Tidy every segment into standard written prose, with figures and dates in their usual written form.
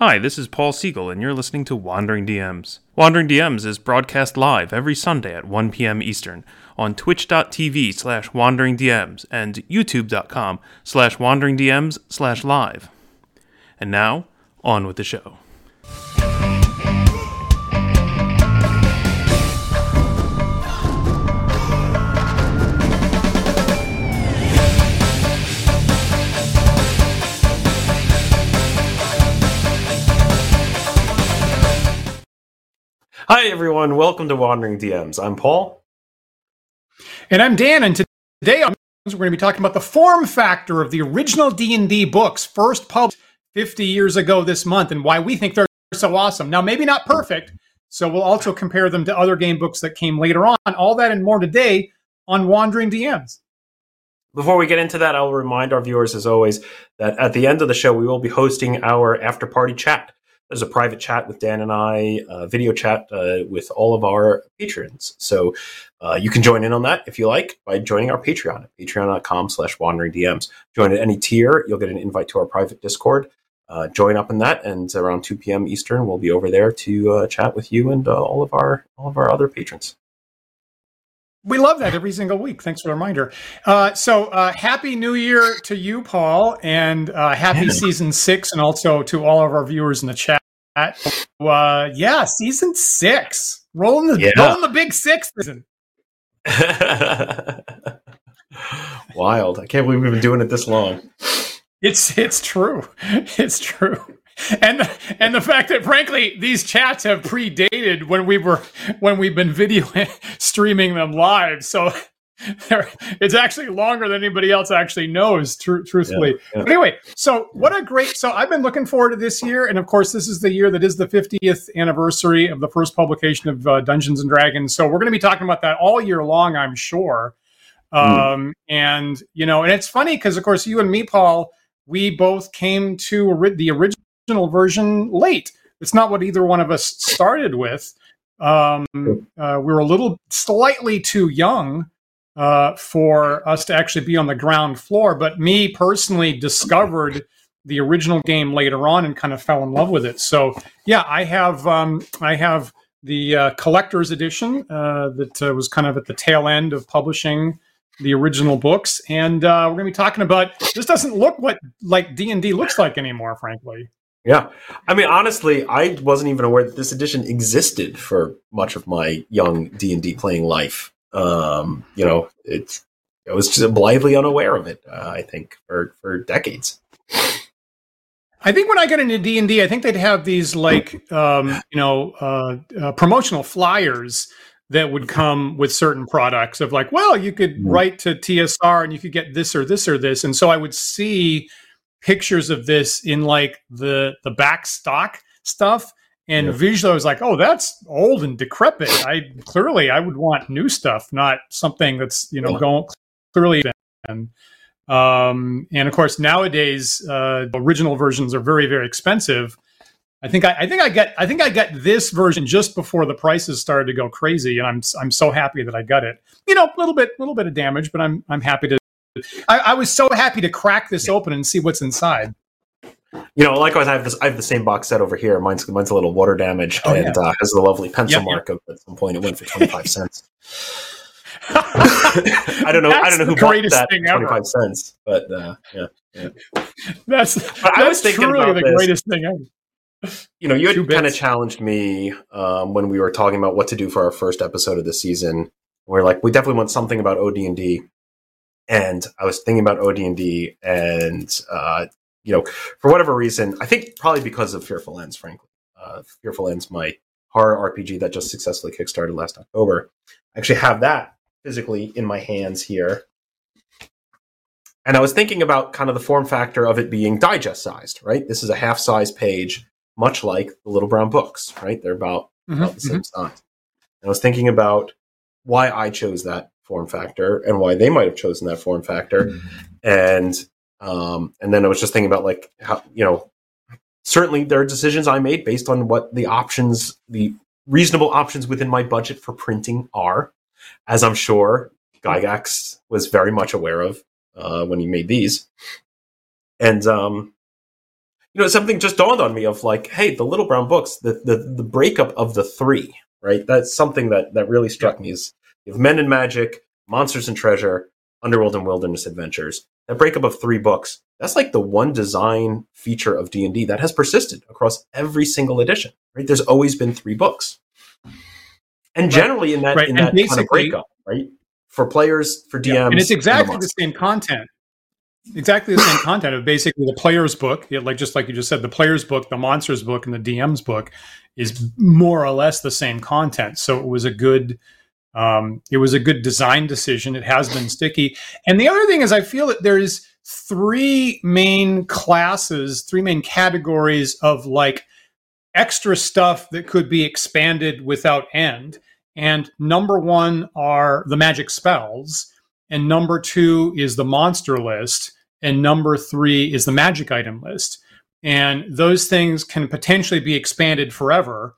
Hi, this is Paul Siegel, and you're listening to Wandering DMs. Wandering DMs is broadcast live every Sunday at 1 p.m. Eastern on twitch.tv/wanderingdms and youtube.com/wanderingdms/live. And now, on with the show. Hi everyone, welcome to Wandering DMs. I'm Paul. And I'm Dan, and today on we're going to be talking about the form factor of the original D&D books, first published 50 years ago this month, and why we think they're so awesome. Now, maybe not perfect, so we'll also compare them to other game books that came later on. All that and more today on Wandering DMs. Before we get into that, I'll remind our viewers, as always, that at the end of the show, we will be hosting our after-party chat. There's a private chat with Dan and I, video chat with all of our patrons. So you can join in on that if you like by joining our Patreon at patreon.com/wanderingdms. Join at any tier. You'll get an invite to our private Discord. Join up in that, and around 2 p.m. Eastern, we'll be over there to chat with you and all of our other patrons. We love that every single week. Thanks for the reminder. So happy New Year to you, Paul, and happy season 6, and also to all of our viewers in the chat. Yeah, season 6, rolling the big 6 season. Wild! I can't believe we've been doing it this long. It's true. And the fact that, frankly, these chats have predated when we've been video streaming them live, so it's actually longer than anybody else actually knows, truthfully. Yeah. But anyway, so I've been looking forward to this year, and of course, this is the year that is the 50th anniversary of the first publication of Dungeons and Dragons. So we're going to be talking about that all year long, I'm sure. And you know, and it's funny because, of course, you and me, Paul, we both came to the original version late. It's not what either one of us started with. We were slightly too young for us to actually be on the ground floor, but me personally discovered the original game later on and kind of fell in love with it. So yeah, I have the collector's edition that was kind of at the tail end of publishing the original books, and we're going to be talking about, this doesn't look like D&D looks like anymore, frankly. Yeah. I mean, honestly, I wasn't even aware that this edition existed for much of my young D&D playing life. I was just blithely unaware of it, I think, for decades. I think when I got into D&D, I think they'd have these promotional flyers that would come with certain products of you could write to TSR and you could get this or this or this. And so I would see pictures of this in the back stock stuff. And visually I was like, oh, that's old and decrepit. I would want new stuff, not something that's, going clearly. And of course, nowadays, original versions are very, very expensive. I think I got this version just before the prices started to go crazy, and I'm so happy that I got it. Little bit of damage, but I'm happy to. I was so happy to crack this open and see what's inside. Likewise, I have the same box set over here. Mine's a little water damaged, has the lovely pencil mark. At some point, it went for 25 cents. I don't know who bought that for 25 cents, but yeah. That's truly the greatest thing ever. You had kind of challenged me when we were talking about what to do for our first episode of the season. We're like, we definitely want something about OD&D. And I was thinking about OD&D, and, for whatever reason, I think probably because of Fearful Ends, frankly. Fearful Ends, my horror RPG that just successfully kickstarted last October. I actually have that physically in my hands here. And I was thinking about kind of the form factor of it being digest-sized, right? This is a half-size page, much like the Little Brown Books, right? They're about the same size. And I was thinking about why I chose that form factor and why they might have chosen that form factor. And then I was just thinking about how, certainly there are decisions I made based on what the reasonable options within my budget for printing are, as I'm sure Gygax was very much aware of when he made these. And you know, something just dawned on me of like, hey, the Little Brown Books, the breakup of the three, right? That's something that really struck me is you have Men and Magic, Monsters and Treasure, Underworld and Wilderness Adventures. That breakup of three books, that's like the one design feature of D&D that has persisted across every single edition, right? There's always been three books. And generally in that, right. in that kind of breakup, right? For players, for DMs. Yeah. And it's exactly the same content. Exactly the same content of basically the player's book. Yeah, like you just said, the player's book, the monster's book, and the DM's book is more or less the same content. So it was a good design decision. It has been sticky. And the other thing is I feel that there's three main categories of like extra stuff that could be expanded without end. And number one are the magic spells. And number two is the monster list. And number three is the magic item list. And those things can potentially be expanded forever,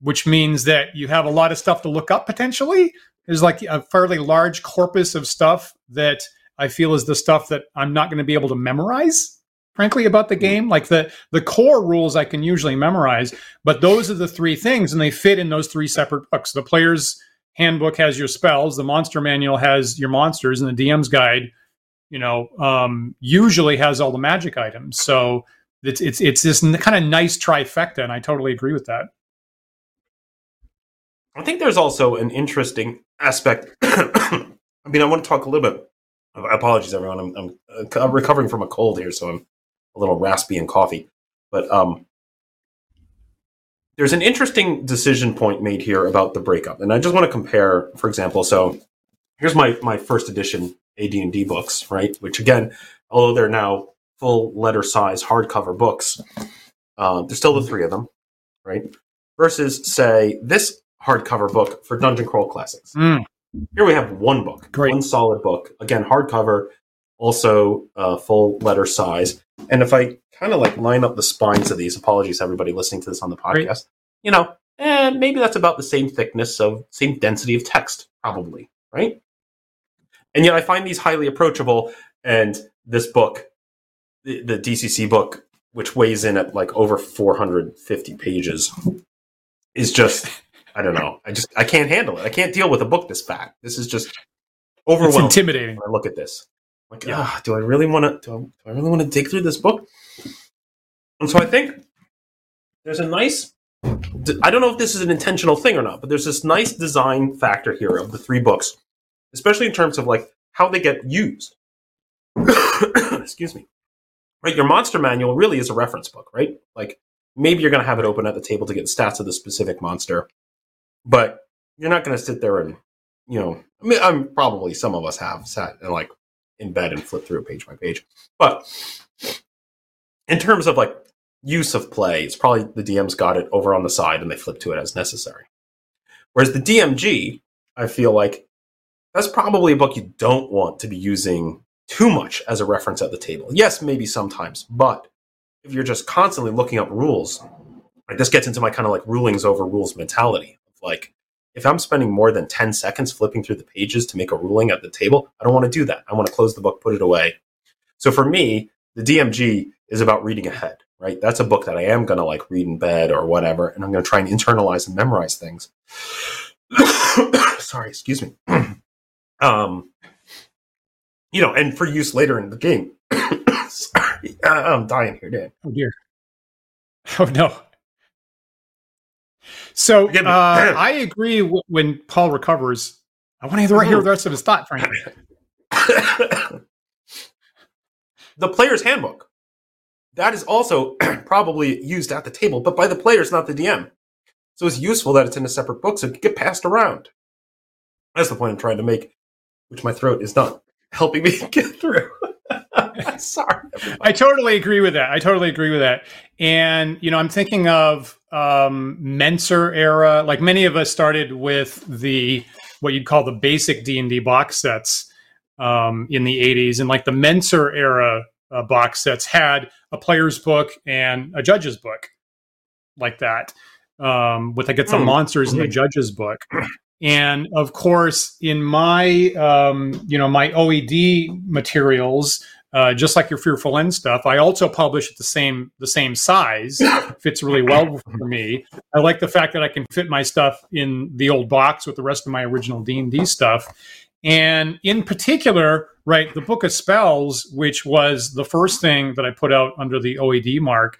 which means that you have a lot of stuff to look up potentially. There's like a fairly large corpus of stuff that I feel is the stuff that I'm not going to be able to memorize, frankly, about the game. Like the core rules I can usually memorize, but those are the three things and they fit in those three separate books. The player's handbook has your spells, the monster manual has your monsters, and the DM's guide, usually has all the magic items. So it's this kind of nice trifecta, and I totally agree with that. I think there's also an interesting aspect. I mean, I want to talk a little bit. Apologies, everyone. I'm recovering from a cold here, so I'm a little raspy and coffee. But there's an interesting decision point made here about the breakup. And I just want to compare, for example, so here's my first edition AD&D books, right? Which again, although they're now full letter size hardcover books, there's still the three of them, right? Versus, say, this hardcover book for Dungeon Crawl Classics. Mm. Here we have one book, great. One solid book. Again, hardcover, also full letter size. And if I kind of like line up the spines of these, apologies everybody listening to this on the podcast, great. Maybe that's about the same thickness of, same density of text, probably, right? And yet I find these highly approachable, and this book, the DCC book, which weighs in at like over 450 pages, is just... I don't know. I can't handle it. I can't deal with a book this fat. This is just overwhelming. It's intimidating. When I look at this, I'm like, do I really want to dig through this book? And so I think there's a nice, I don't know if this is an intentional thing or not, but there's this nice design factor here of the three books, especially in terms of like how they get used. Excuse me. Right. Your monster manual really is a reference book, right? Like maybe you're going to have it open at the table to get stats of the specific monster. But you're not going to sit there and, I mean, I'm probably some of us have sat and like in bed and flip through page by page. But in terms of like use of play, it's probably the DM's got it over on the side and they flip to it as necessary. Whereas the DMG, I feel like that's probably a book you don't want to be using too much as a reference at the table. Yes, maybe sometimes, but if you're just constantly looking up rules, like this gets into my kind of like rulings over rules mentality. Like, if I'm spending more than 10 seconds flipping through the pages to make a ruling at the table, I don't want to do that. I want to close the book, put it away. So for me, the DMG is about reading ahead, right? That's a book that I am going to like read in bed or whatever, and I'm going to try and internalize and memorize things. Sorry, excuse me. And for use later in the game. Sorry, I'm dying here, Dan. Oh, dear. Oh, no. So I agree when Paul recovers. I want to hear the rest of his thought, frankly. The player's handbook. That is also probably used at the table, but by the players, not the DM. So it's useful that it's in a separate book, so it can get passed around. That's the point I'm trying to make, which my throat is not helping me get through. Sorry. Everybody. I totally agree with that. And, I'm thinking of Mentzer era. Like many of us started with what you'd call the basic D&D box sets in the 80s. And like the Mentzer era box sets had a player's book and a judge's book like that. The monsters in the judge's book. And of course, in my OED materials, just like your Fearful End stuff. I also publish at the same size. Fits really well for me. I like the fact that I can fit my stuff in the old box with the rest of my original D&D stuff. And in particular, right, the Book of Spells, which was the first thing that I put out under the OED mark,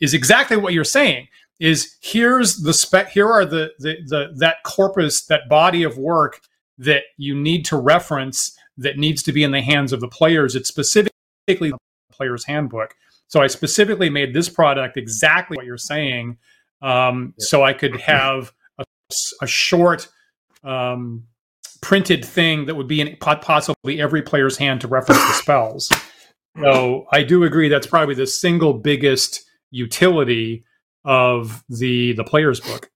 is exactly what you're saying. Is here's the here are the corpus, that body of work that you need to reference, that needs to be in the hands of the players. It's specifically the player's handbook. So I specifically made this product exactly what you're saying, so I could have a short printed thing that would be in possibly every player's hand to reference the spells. So I do agree that's probably the single biggest utility of the player's book.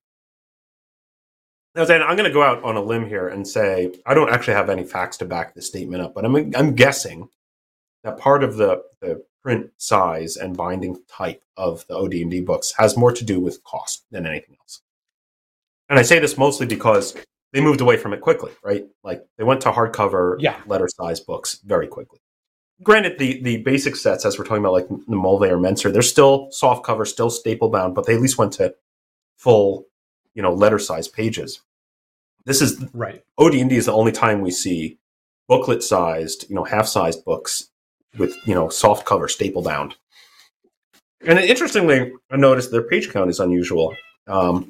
Now, Dan, I'm going to go out on a limb here and say I don't actually have any facts to back this statement up, but I'm guessing that part of the print size and binding type of the OD&D books has more to do with cost than anything else. And I say this mostly because they moved away from it quickly, right? Like they went to hardcover letter size books very quickly. Granted, the basic sets, as we're talking about, like the Moldvay or Mentzer, they're still soft cover, still staple bound, but they at least went to full, letter size pages. This is right. OD&D is the only time we see booklet sized, half sized books with, soft cover, staple bound. And interestingly, I noticed their page count is unusual.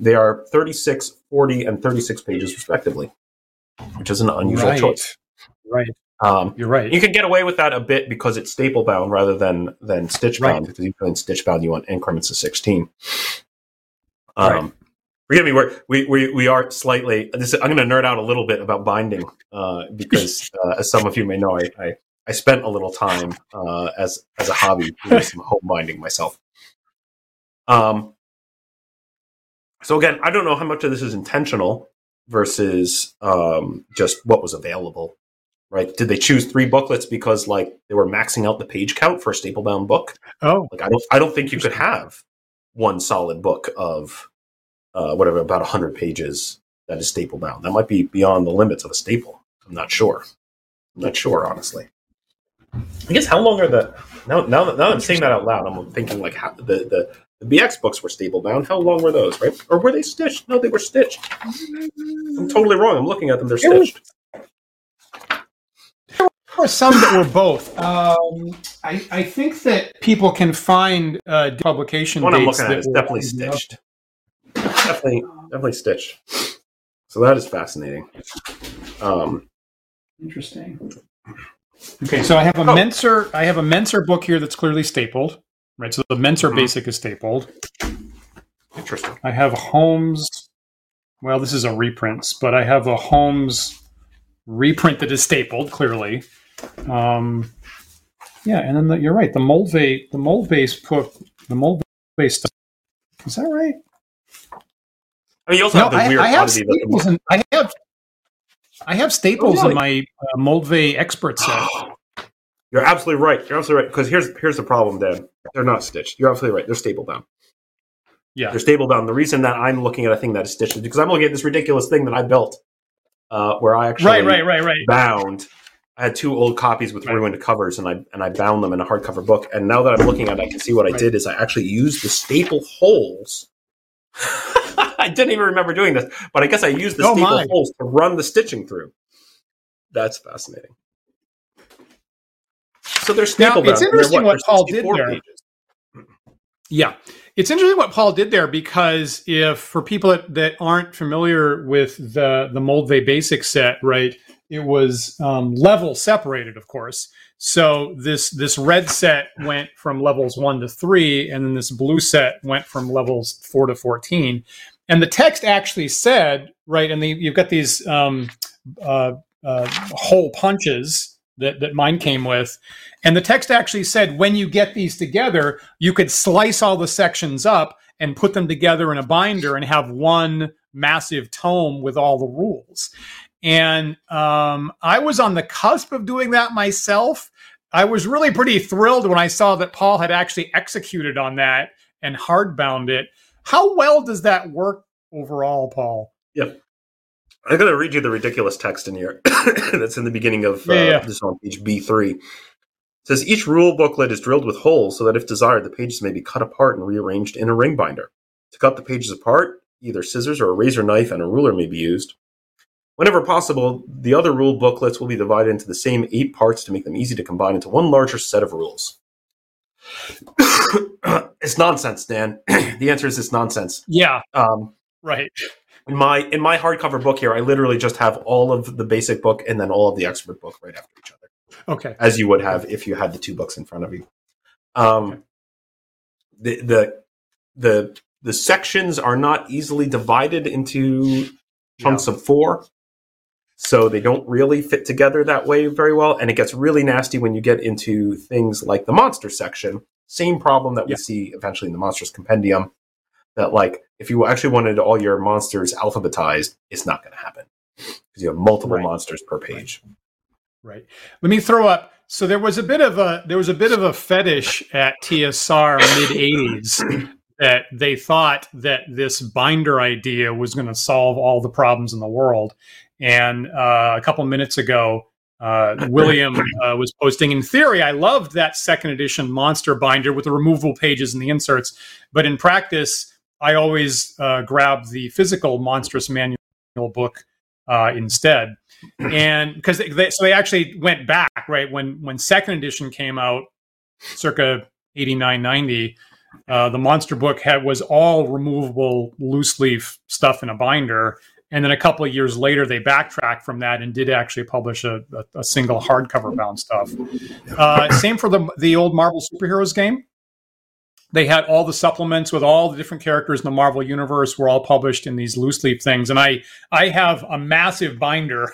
They are 36, 40, and 36 pages respectively, which is an unusual choice. Right. You're right. You can get away with that a bit because it's staple bound rather than stitch bound. Because even in stitch bound, you want increments of 16. Right. Forgive me, we are slightly. I'm going to nerd out a little bit about binding because, as some of you may know, I spent a little time as a hobby doing some home binding myself. So again, I don't know how much of this is intentional versus just what was available. Right? Did they choose three booklets because they were maxing out the page count for a staple bound book? Oh, I don't think you could have one solid book of about 100 pages that is staple bound. That might be beyond the limits of a staple. I'm not sure, honestly. I guess how long are the now that I'm saying that out loud, I'm thinking how, the BX books were staple bound. How long were those? Right? Or were they stitched? No, they were stitched. I'm totally wrong. I'm looking at them. They're stitched. There were some that were both. I think that people can find publication dates. The one I'm looking at is definitely stitched. Definitely stitched. So that is fascinating. Interesting. Okay, so I have a Mentzer. I have a Mentzer book here that's clearly stapled. Right, so the Mentzer basic is stapled. Interesting. I have Holmes. Well, this is a reprint, but I have a Holmes reprint that is stapled clearly. And then you're right. The Moldvay stuff. Is that right? I mean, you also have the weird oddity. I have staples in my Moldvay expert set. You're absolutely right. Because here's the problem, Dan. They're not stitched. You're absolutely right. They're staple bound. Yeah, they're staple bound. The reason that I'm looking at a thing that is stitched is because I'm looking at this ridiculous thing that I built, where I actually bound. I had two old copies with ruined covers, and I bound them in a hardcover book. And now that I'm looking at it, I can see what I did is I actually used the staple holes. I didn't even remember doing this, but I guess I used the staple holes to run the stitching through. That's fascinating. So they're staple bound. It's interesting what Paul did there. Pages. Yeah. It's interesting what Paul did there, because for people that aren't familiar with the Moldvay basic set, right, it was level separated, of course. So this red set went from levels 1 to 3, and then this blue set went from levels 4 to 14. And the text actually said, right, and you've got these hole punches that mine came with. And the text actually said, when you get these together, you could slice all the sections up and put them together in a binder and have one massive tome with all the rules. And I was on the cusp of doing that myself. I was really pretty thrilled when I saw that Paul had actually executed on that and hardbound it. How well does that work overall, Paul? Yep. I'm going to read you the ridiculous text in here that's in the beginning of this on page B3. It says each rule booklet is drilled with holes so that if desired, the pages may be cut apart and rearranged in a ring binder. To cut the pages apart, either scissors or a razor knife and a ruler may be used. Whenever possible, the other rule booklets will be divided into the same 8 parts to make them easy to combine into one larger set of rules. It's nonsense, Dan. The answer is it's nonsense. Yeah. Right. In my hardcover book here, I literally just have all of the basic book and then all of the expert book right after each other. Okay. As you would have if you had the two books in front of you. Okay. The sections are not easily divided into chunks of 4. So they don't really fit together that way very well. And it gets really nasty when you get into things like the monster section. Same problem that we see eventually in the Monsters Compendium. That, like, if you actually wanted all your monsters alphabetized, it's not going to happen. Because you have multiple monsters per page. Right. Let me throw up. So there was a bit of a fetish at TSR mid-80s. That they thought that this binder idea was going to solve all the problems in the world. And a couple minutes ago, William was posting, in theory, I loved that second edition monster binder with the removable pages and the inserts. But in practice, I always grabbed the physical Monstrous Manual book instead. And because they actually went back, right? When second edition came out, circa 89, 90, the monster book was all removable loose leaf stuff in a binder. And then a couple of years later, they backtracked from that and did actually publish a single hardcover bound stuff. Same for the old Marvel superheroes game. They had all the supplements with all the different characters in the Marvel universe were all published in these loose leaf things. And I have a massive binder.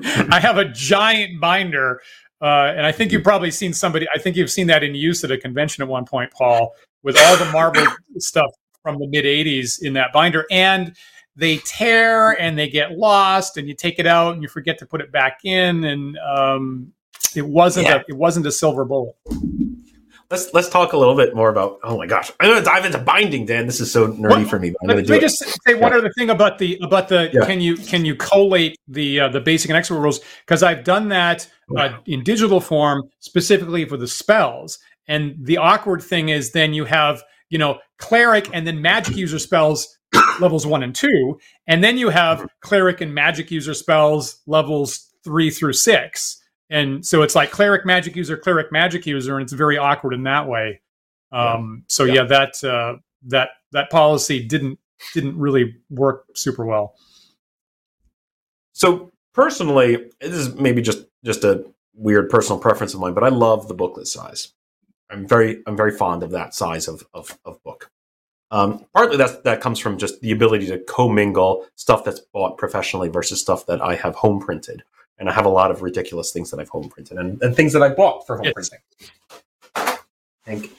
I have a giant binder. And I think you've probably seen somebody, I think you've seen that in use at a convention at one point, Paul, with all the Marvel stuff from the mid-80s in that binder. And they tear and they get lost and you take it out and you forget to put it back in. And it wasn't a silver bullet. Let's talk a little bit more about, oh my gosh, I'm going to dive into binding, Dan. This is so nerdy for me. Let me just say one other thing about the can you collate the basic and expert rules? Because I've done that in digital form specifically for the spells. And the awkward thing is then you have, cleric and then magic user spells levels 1 and 2. And then you have cleric and magic user spells levels 3 through 6. And so it's like cleric, magic user, and it's very awkward in that way. That policy didn't really work super well. So personally, this is maybe just a weird personal preference of mine, but I love the booklet size. I'm very fond of that size of book. Partly that comes from just the ability to commingle stuff that's bought professionally versus stuff that I have home printed. And I have a lot of ridiculous things that I've home printed and things that I bought for home printing. I think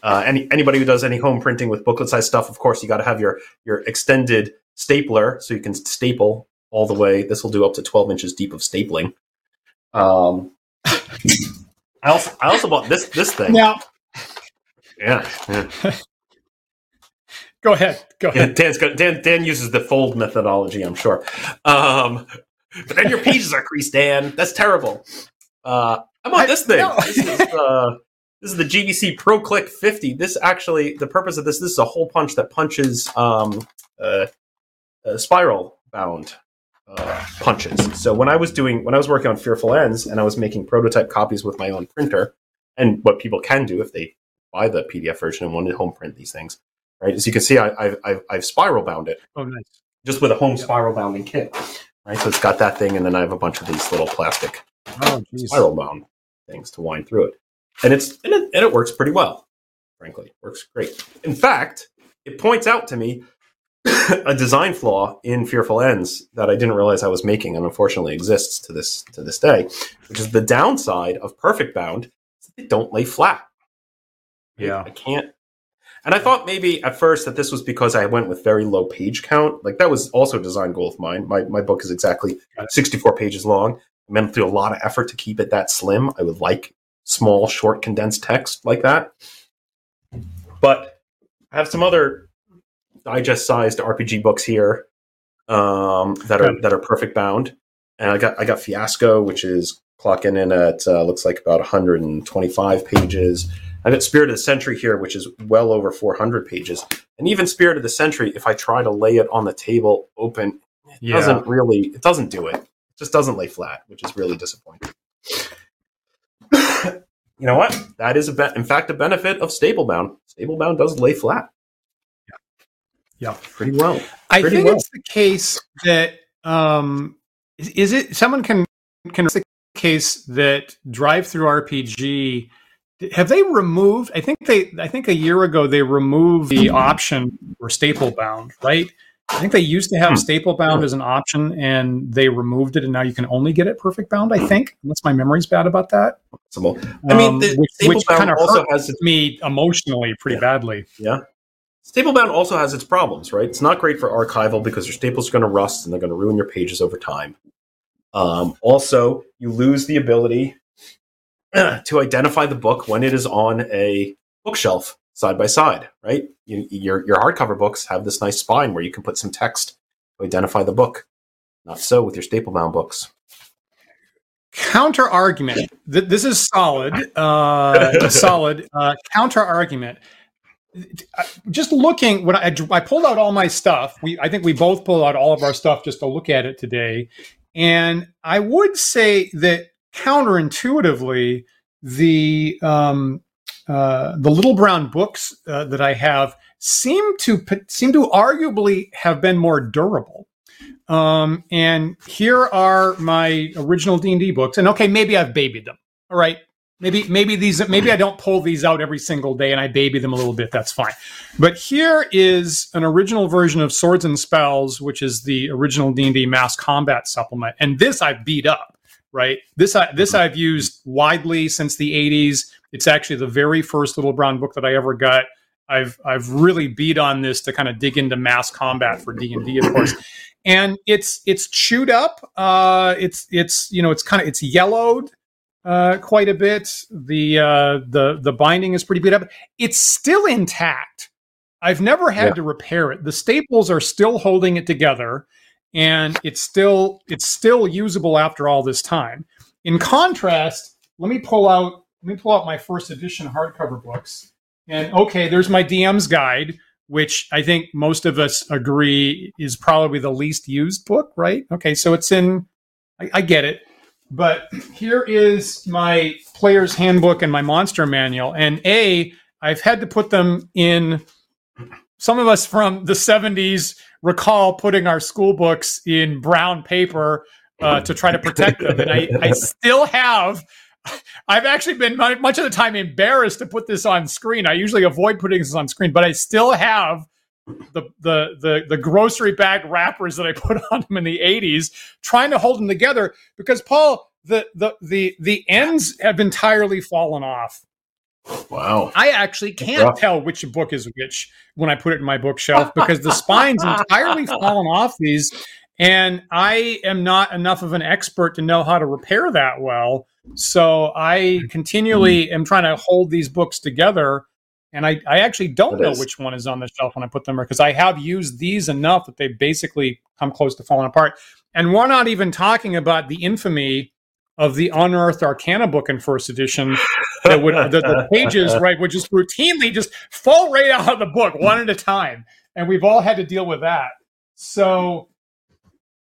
anybody who does any home printing with booklet size stuff, of course, you got to have your extended stapler so you can staple all the way. This will do up to 12 inches deep of stapling. I also bought this thing. Now, yeah. Go ahead. Yeah, Dan uses the fold methodology, I'm sure. But then your pages are creased, Dan. That's terrible. I'm on this thing. No. This is the GVC ProClick 50. This actually, the purpose of this is a hole punch that punches spiral bound punches. So when I was working on Fearful Ends and I was making prototype copies with my own printer, and what people can do if they buy the PDF version and want to home print these things, right? As you can see, I've spiral bound it. Oh, nice. Just with a home spiral bounding kit. Right, so it's got that thing, and then I have a bunch of these little plastic spiral bound things to wind through it, and it works pretty well. Frankly, it works great. In fact, it points out to me a design flaw in Fearful Ends that I didn't realize I was making, and unfortunately exists to this day, which is the downside of perfect bound. They don't lay flat. Yeah, I can't. And I thought maybe at first that this was because I went with very low page count. Like that was also a design goal of mine. My book is exactly 64 pages long. I went through a lot of effort to keep it that slim. I would like small, short, condensed text like that. But I have some other digest-sized RPG books here that are perfect bound. And I got Fiasco, which is clocking in at looks like about 125 pages. I got Spirit of the Century here, which is well over 400 pages. And even Spirit of the Century, if I try to lay it on the table open, it doesn't do it. It just doesn't lay flat, which is really disappointing. You know what? That is, in fact, a benefit of Stablebound. Stablebound does lay flat. Yeah, pretty well. I think it's the case that someone can the case that drive-through RPG. Have they removed? I think a year ago they removed the option for Staplebound, right? I think they used to have Staplebound as an option, and they removed it, and now you can only get it Perfect Bound. I think, unless my memory's bad about that. I mean, which kind of also hurts me emotionally pretty badly. Yeah. Staplebound also has its problems, right? It's not great for archival because your staples are going to rust and they're going to ruin your pages over time. Also, you lose the ability to identify the book when it is on a bookshelf side by side, right? Your hardcover books have this nice spine where you can put some text to identify the book. Not so with your Staplebound books. Counter argument. This is solid. Counter argument. Just looking, when I pulled out all my stuff, I think we both pulled out all of our stuff just to look at it today, and I would say that counterintuitively, the Little Brown books that I have seem to arguably have been more durable. And here are my original D&D books, and okay, maybe I've babied them. All right. Maybe I don't pull these out every single day and I baby them a little bit. That's fine. But here is an original version of Swords and Spells, which is the original D&D mass combat supplement. And this I beat up, right? This I've used widely since the 80s. It's actually the very first Little Brown book that I ever got. I've really beat on this to kind of dig into mass combat for D&D, of course. And it's chewed up. It's yellowed. Quite a bit. The binding is pretty beat up. It's still intact. I've never had to repair it. The staples are still holding it together, and it's still usable after all this time. In contrast, let me pull out my first edition hardcover books. And okay, there's my DM's Guide, which I think most of us agree is probably the least used book, right? Okay, so it's in. I get it. But here is my player's handbook and my monster manual. And I've had to put them in. Some of us from the 70s recall putting our school books in brown paper to try to protect them. And I still have. I've actually been much of the time embarrassed to put this on screen. I usually avoid putting this on screen, but I still have the grocery bag wrappers that I put on them in the 80s, trying to hold them together because, Paul, the ends have entirely fallen off. Wow. I actually can't tell which book is which when I put it in my bookshelf because the spine's entirely fallen off these, and I am not enough of an expert to know how to repair that well. So I continually am trying to hold these books together. And I actually don't know which one is on the shelf when I put them there because I have used these enough that they basically come close to falling apart. And we're not even talking about the infamy of the Unearthed Arcana book in first edition. That would the pages would just routinely just fall right out of the book one at a time, and we've all had to deal with that. So,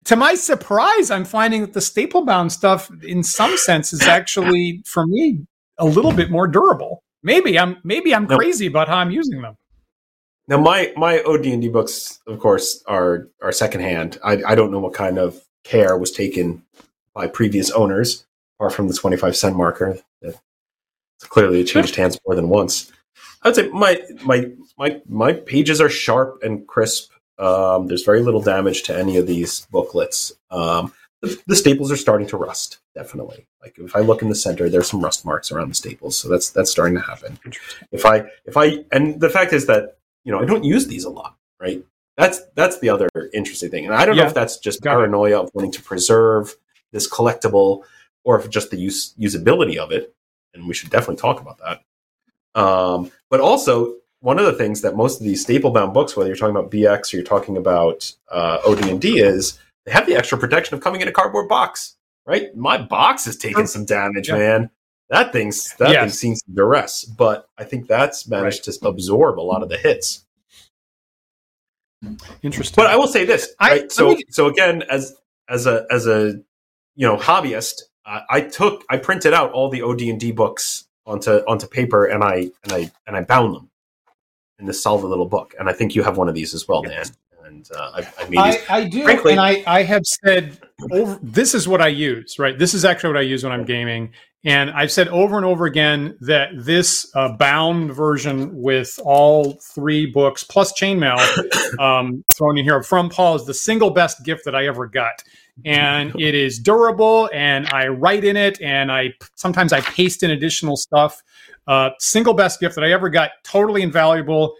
to my surprise, I'm finding that the Staplebound stuff, in some sense, is actually for me a little bit more durable. Maybe I'm crazy about how I'm using them. Now my OD&D books, of course, are secondhand. I don't know what kind of care was taken by previous owners, apart from the 25-cent marker. That clearly changed hands more than once. I'd say my pages are sharp and crisp. There's very little damage to any of these booklets. The staples are starting to rust, definitely. Like if I look in the center, there's some rust marks around the staples, so that's starting to happen. If I and the fact is that I don't use these a lot, right? That's the other interesting thing, and I don't know if that's just paranoia of wanting to preserve this collectible, or if just the usability of it. And we should definitely talk about that. But also, one of the things that most of these staple bound books, whether you're talking about BX or you're talking about OD&D, is They have the extra protection of coming in a cardboard box, right? My box is taking some damage, man. That thing's seen some duress, but I think that's managed to absorb a lot of the hits. Interesting. But I will say this, right? So again, as a hobbyist, I printed out all the OD&D books onto paper and I bound them in this solid little book. And I think you have one of these as well, Dan. And I made these. I do. Frankly, and I have said, this is what I use, right? This is actually what I use when I'm gaming. And I've said over and over again that this bound version with all three books plus Chainmail thrown in here from Paul is the single best gift that I ever got. And it is durable, and I write in it, and sometimes I paste in additional stuff. Single best gift that I ever got, totally invaluable.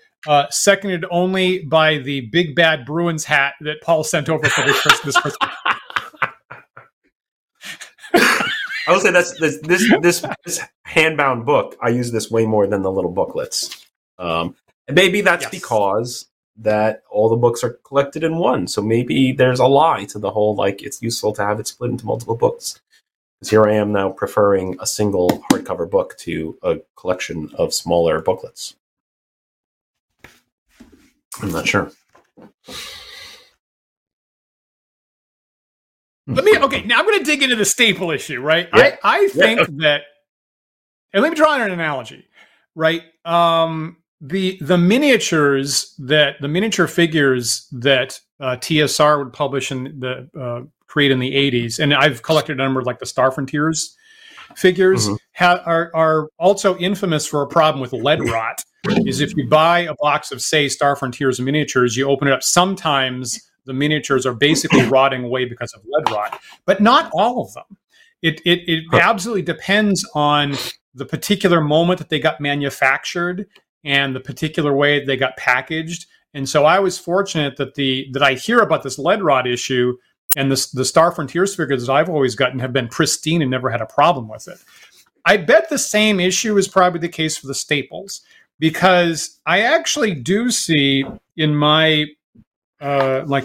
Seconded only by the big bad Bruins hat that Paul sent over for this Christmas. I will say this handbound book, I use this way more than the little booklets. And maybe that's because that all the books are collected in one. So maybe there's a lie to the whole, like, it's useful to have it split into multiple books. Because here I am now preferring a single hardcover book to a collection of smaller booklets. I'm not sure. Now I'm going to dig into the staple issue, right? Yeah. I think that, and let me draw in an analogy, right? The miniatures figures that TSR would publish and create in the 80s, and I've collected a number of, like, the Star Frontiers figures, are also infamous for a problem with lead rot. Is if you buy a box of, say, Star Frontiers miniatures, you open it up, sometimes the miniatures are basically rotting away because of lead rot, but not all of them. It absolutely depends on the particular moment that they got manufactured and the particular way they got packaged. And so I was fortunate that I hear about this lead rot issue, and the Star Frontiers figures that I've always gotten have been pristine and never had a problem with it. I bet the same issue is probably the case for the staples, because I actually do see in my my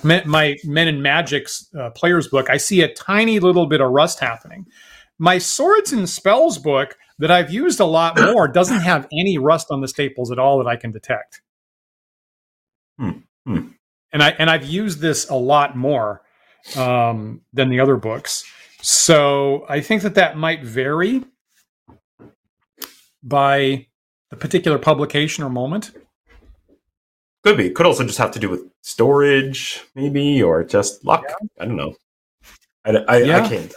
Men in Magic's players book, I see a tiny little bit of rust happening. My Swords and Spells book that I've used a lot more doesn't have any rust on the staples at all that I can detect. And I've used this a lot more than the other books. So I think that might vary by the particular publication or moment. Could be. Could also just have to do with storage, maybe, or just luck. Yeah. I don't know. I can't.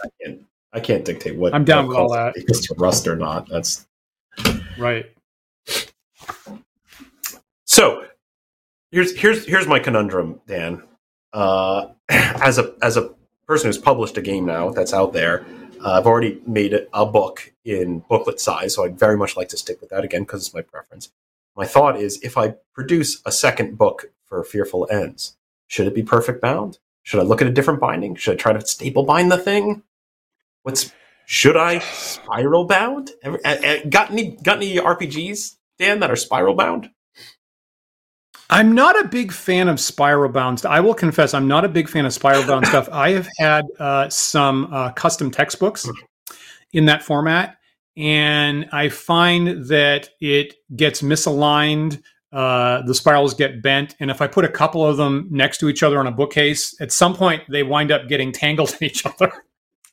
I can't dictate what. I'm down with all that. If it's rust or not. That's right. So here's my conundrum, Dan. As a person who's published a game now that's out there, I've already made a book in booklet size, so I'd very much like to stick with that again because it's my preference. My thought is, if I produce a second book for Fearful Ends, should it be perfect bound? Should I look at a different binding? Should I try to staple bind the thing? Should I spiral bound? Got any RPGs, Dan, that are spiral bound? I'm not a big fan of spiral bound stuff. I will confess, I'm not a big fan of spiral bound stuff. I have had some custom textbooks in that format, and I find that it gets misaligned. The spirals get bent. And if I put a couple of them next to each other on a bookcase, at some point they wind up getting tangled in each other.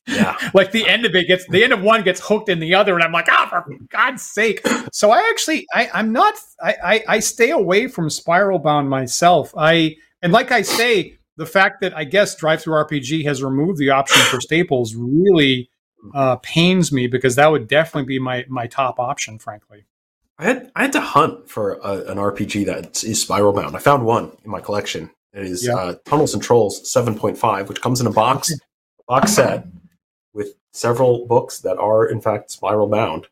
Yeah. Like the end of one gets hooked in the other. And I'm like, for God's sake. So I actually, I stay away from spiral bound myself. And like I say, the fact that I guess Drive-Thru RPG has removed the option for staples really pains me, because that would definitely be my top option, frankly. I had to hunt for an RPG that is spiral bound. I found one in my collection. It is Tunnels and Trolls 7.5, which comes in a box set with several books that are in fact spiral bound,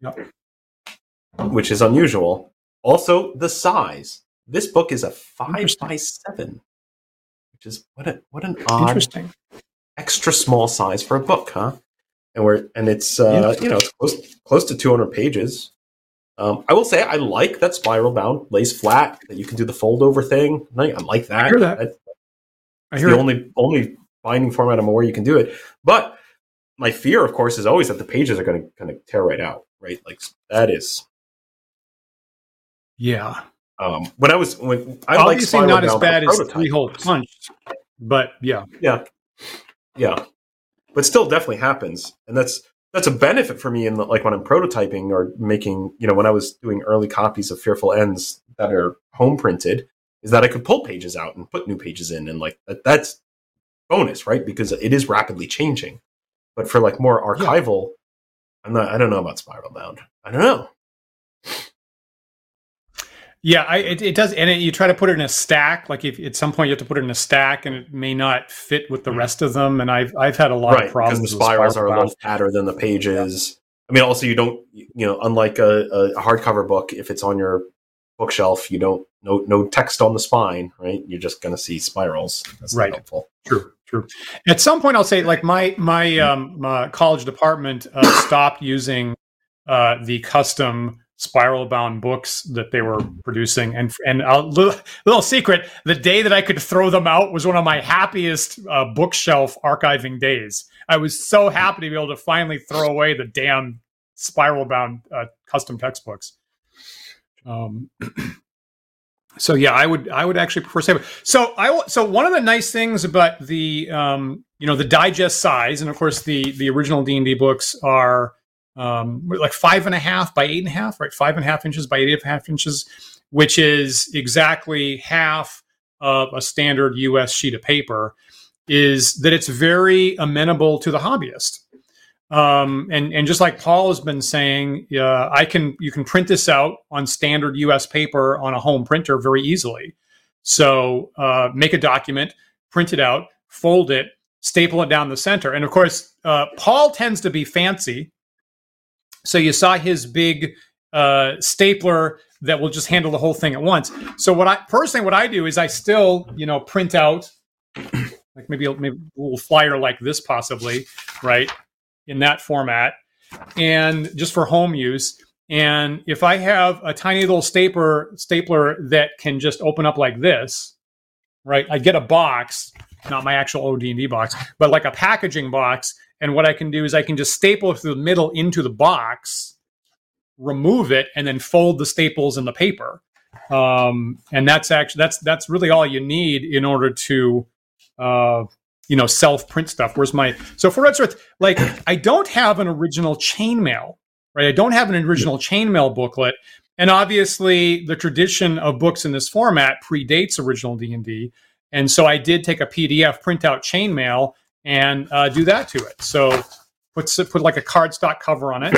which is unusual. Also, the size. This book is a 5x7, which is what an odd, extra small size for a book, huh? And it's it's close to 200 pages. I will say I like that spiral bound lays flat, that you can do the fold over thing. I like that. I hear that. It's the only binding format and more, you can do it. But my fear, of course, is always that the pages are going to kind of tear right out, right? Like that is. Yeah. When I was, when I obviously not as bad as three-hole punch, but yeah. Yeah. Yeah. But still definitely happens. And that's a benefit for me in the, like when I'm prototyping or making, you know, when I was doing early copies of Fearful Ends that are home printed, is that I could pull pages out and put new pages in. And like, that's bonus, right? Because it is rapidly changing. But for like more archival, yeah. I don't know about Spiral Bound. I don't know. Yeah, it does. And you try to put it in a stack. Like if at some point you have to put it in a stack and it may not fit with the rest of them. And I've had a lot of problems because the spirals are a little fatter than the pages. Yeah. I mean, also you don't, you know, unlike a hardcover book, if it's on your bookshelf, you don't, no text on the spine, right? You're just going to see spirals. That's right. Not helpful. True. At some point I'll say like my college department stopped using the custom spiral bound books that they were producing, and a little secret, the day that I could throw them out was one of my happiest bookshelf archiving days. I was so happy to be able to finally throw away the damn spiral bound custom textbooks. So yeah, I would actually prefer Sabre. So one of the nice things about the you know, the digest size, and of course the original D&D books are like 5.5 by 8.5, right? 5.5 inches by 8.5 inches, which is exactly half of a standard US sheet of paper, is that it's very amenable to the hobbyist. And just like Paul has been saying, you can print this out on standard US paper on a home printer very easily. So, make a document, print it out, fold it, staple it down the center. And of course, Paul tends to be fancy. So you saw his big stapler that will just handle the whole thing at once. So what I do is I still, you know, print out like maybe a little flyer like this possibly, right, in that format, and just for home use. And if I have a tiny little stapler that can just open up like this, right, I get a box, not my actual OD&D box, but like a packaging box. And what I can do is I can just staple through the middle into the box, remove it, and then fold the staples in the paper. And that's really all you need in order to, you know, self-print stuff. So for what it's worth, like I don't have an original Chainmail, right? I don't have an original Chainmail booklet. And obviously the tradition of books in this format predates original D&D. And so I did take a PDF, print out Chainmail, and do that to it. So put like a cardstock cover on it,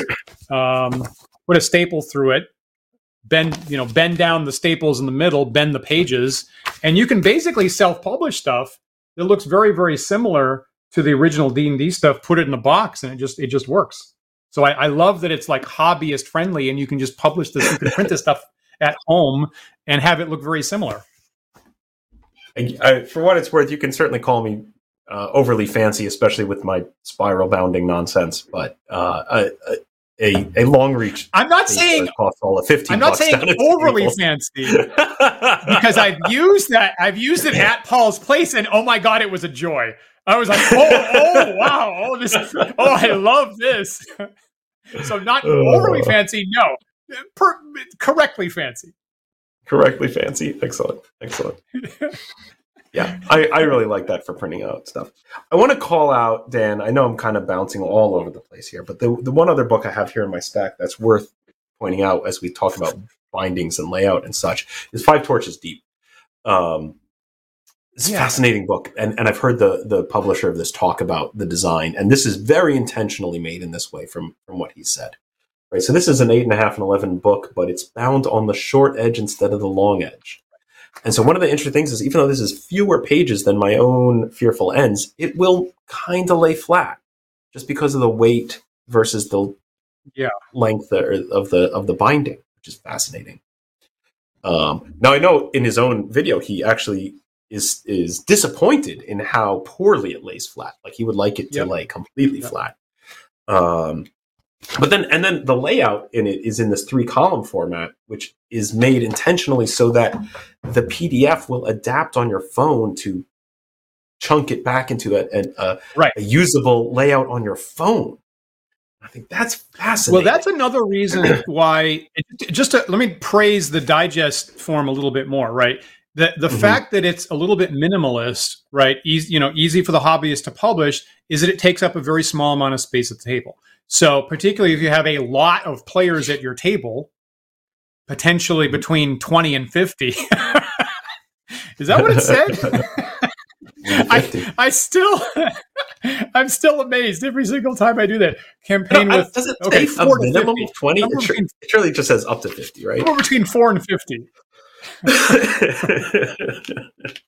put a staple through it, bend down the staples in the middle, bend the pages, and you can basically self-publish stuff that looks very, very similar to the original D&D stuff. Put it in a box, and it just works. So I love that it's like hobbyist friendly, and you can just publish this. You can print this stuff at home and have it look very similar. I, for what it's worth, you can certainly call me overly fancy, especially with my spiral bounding nonsense, but a long reach. I'm not saying costs all of $15. I'm not saying overly fancy because I've used it at Paul's place, and oh my god, it was a joy. I was like, oh wow, I love this. So not overly fancy, no, correctly fancy. Correctly fancy, excellent. Yeah, I really like that for printing out stuff. I want to call out, Dan, I know I'm kind of bouncing all over the place here, but the one other book I have here in my stack that's worth pointing out as we talk about bindings and layout and such is Five Torches Deep. It's a fascinating book, and I've heard the publisher of this talk about the design, and this is very intentionally made in this way from what he said. Right, so this is an 8.5 and 11 book, but it's bound on the short edge instead of the long edge. And so one of the interesting things is, even though this is fewer pages than my own Fearful Ends, it will kind of lay flat just because of the weight versus the length of the binding, which is fascinating. Now I know in his own video, he actually is disappointed in how poorly it lays flat. Like he would like it to lay completely flat. But then the layout in it is in this 3-column format, which is made intentionally so that the PDF will adapt on your phone to chunk it back into a usable layout on your phone. I think that's fascinating. Well, that's another reason why, let me praise the digest form a little bit more, right? The mm-hmm. fact that it's a little bit minimalist, right, easy for the hobbyist to publish, is that it takes up a very small amount of space at the table. So particularly if you have a lot of players at your table, potentially between 20 and 50. Is that what it said? I'm still amazed every single time I do that. Does it say 4 to 50? 20? It surely just says up to 50, right? Somewhere between 4 and 50.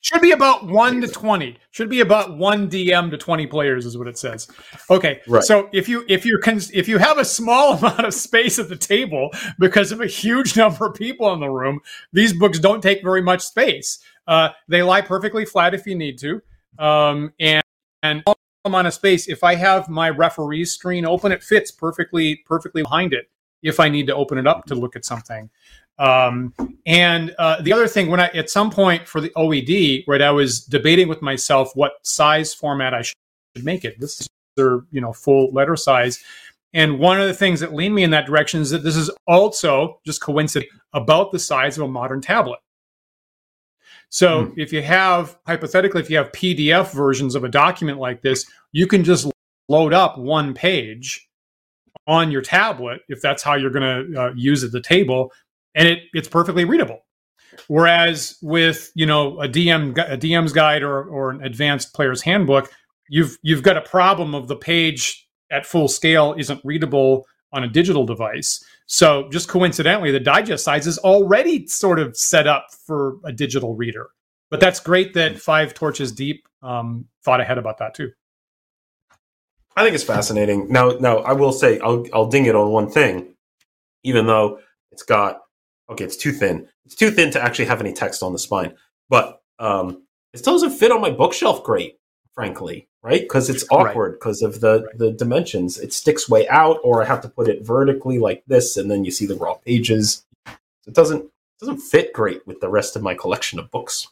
Should be about 1 to 20. Should be about 1 DM to 20 players is what it says. Okay. Right. So if you have a small amount of space at the table because of a huge number of people in the room, these books don't take very much space. They lie perfectly flat if you need to. And amount of space, if I have my referee screen open, it fits perfectly behind it if I need to open it up to look at something. The other thing, when I at some point for the OED, right, I was debating with myself what size format I should make it. This is full letter size. And one of the things that leaned me in that direction is that this is also, just coincidentally, about the size of a modern tablet. So if you have PDF versions of a document like this, you can just load up one page on your tablet, if that's how you're going to use at the table, and it's perfectly readable. Whereas with a DM's guide or an advanced player's handbook, you've got a problem of the page at full scale isn't readable on a digital device. So just coincidentally, the digest size is already sort of set up for a digital reader. But that's great that Five Torches Deep thought ahead about that too. I think it's fascinating. Now I will say I'll ding it on one thing, even though it's too thin. It's too thin to actually have any text on the spine. But it still doesn't fit on my bookshelf great, frankly. Right? Because it's awkward because of the dimensions. It sticks way out, or I have to put it vertically like this, and then you see the raw pages. It doesn't fit great with the rest of my collection of books.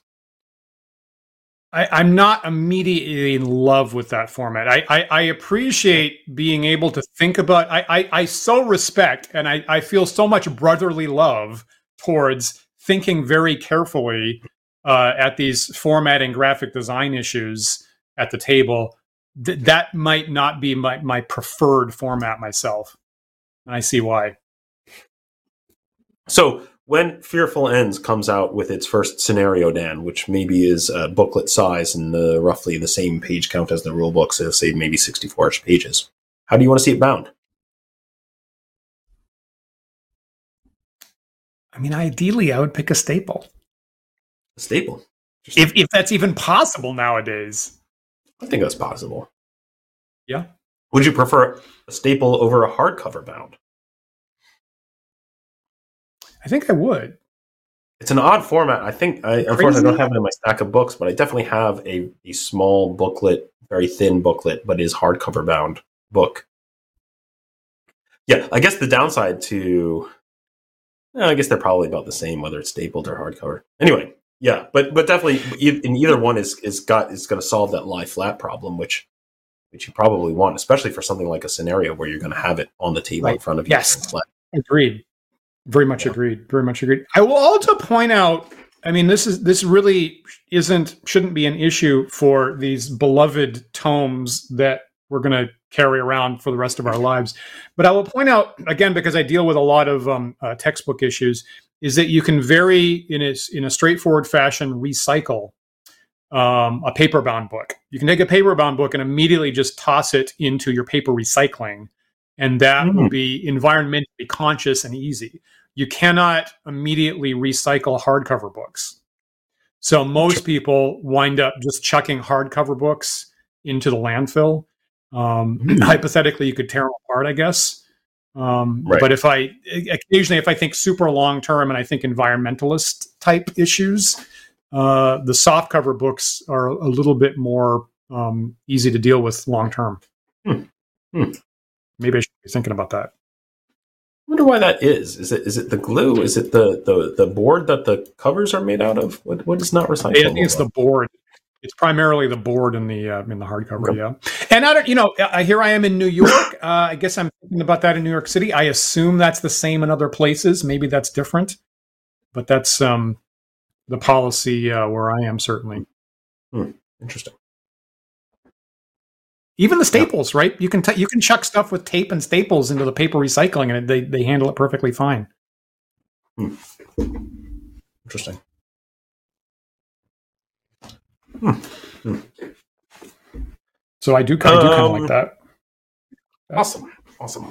I'm not immediately in love with that format. I appreciate being able to think about, I so respect, and I feel so much brotherly love towards thinking very carefully at these format and graphic design issues at the table. That might not be my preferred format myself. And I see why. So when Fearful Ends comes out with its first scenario, Dan, which maybe is booklet size and roughly the same page count as the rule book, so say maybe 64-ish pages, how do you want to see it bound? I mean, ideally, I would pick a staple. A staple? If that's even possible nowadays. I think that's possible. Yeah. Would you prefer a staple over a hardcover bound? I think I would. It's an odd format. I think, unfortunately, I don't have it in my stack of books, but I definitely have a small booklet, very thin booklet, but is hardcover bound book. Yeah, I guess the downside to... I guess they're probably about the same, whether it's stapled or hardcover. Anyway. Yeah, but definitely in either one is going to solve that lie flat problem, which you probably want, especially for something like a scenario where you're going to have it on the table in front of you. Yes, agreed. Very much agreed. I will also point out, I mean, this really shouldn't be an issue for these beloved tomes that we're going to carry around for the rest of our lives. But I will point out again, because I deal with a lot of textbook issues, is that you can very, in a straightforward fashion, recycle a paper-bound book. You can take a paper-bound book and immediately just toss it into your paper recycling, and that will be environmentally conscious and easy. You cannot immediately recycle hardcover books. So most people wind up just chucking hardcover books into the landfill. Hypothetically, you could tear them apart, I guess. But if I think super long-term and I think environmentalist type issues, the softcover books are a little bit more, easy to deal with long-term. Maybe I should be thinking about that. I wonder why that is. Is it the glue? Is it the board that the covers are made out of? What is not recyclable? I think it's the board. It's primarily the board in the hardcover, yeah. And I don't, you know, here I am in New York. I guess I'm thinking about that in New York City. I assume that's the same in other places. Maybe that's different, but that's the policy where I am certainly. Hmm. Interesting. Even the staples, right? You can you can chuck stuff with tape and staples into the paper recycling, and they handle it perfectly fine. Hmm. Interesting. Hmm. So I do kind of like that. Awesome.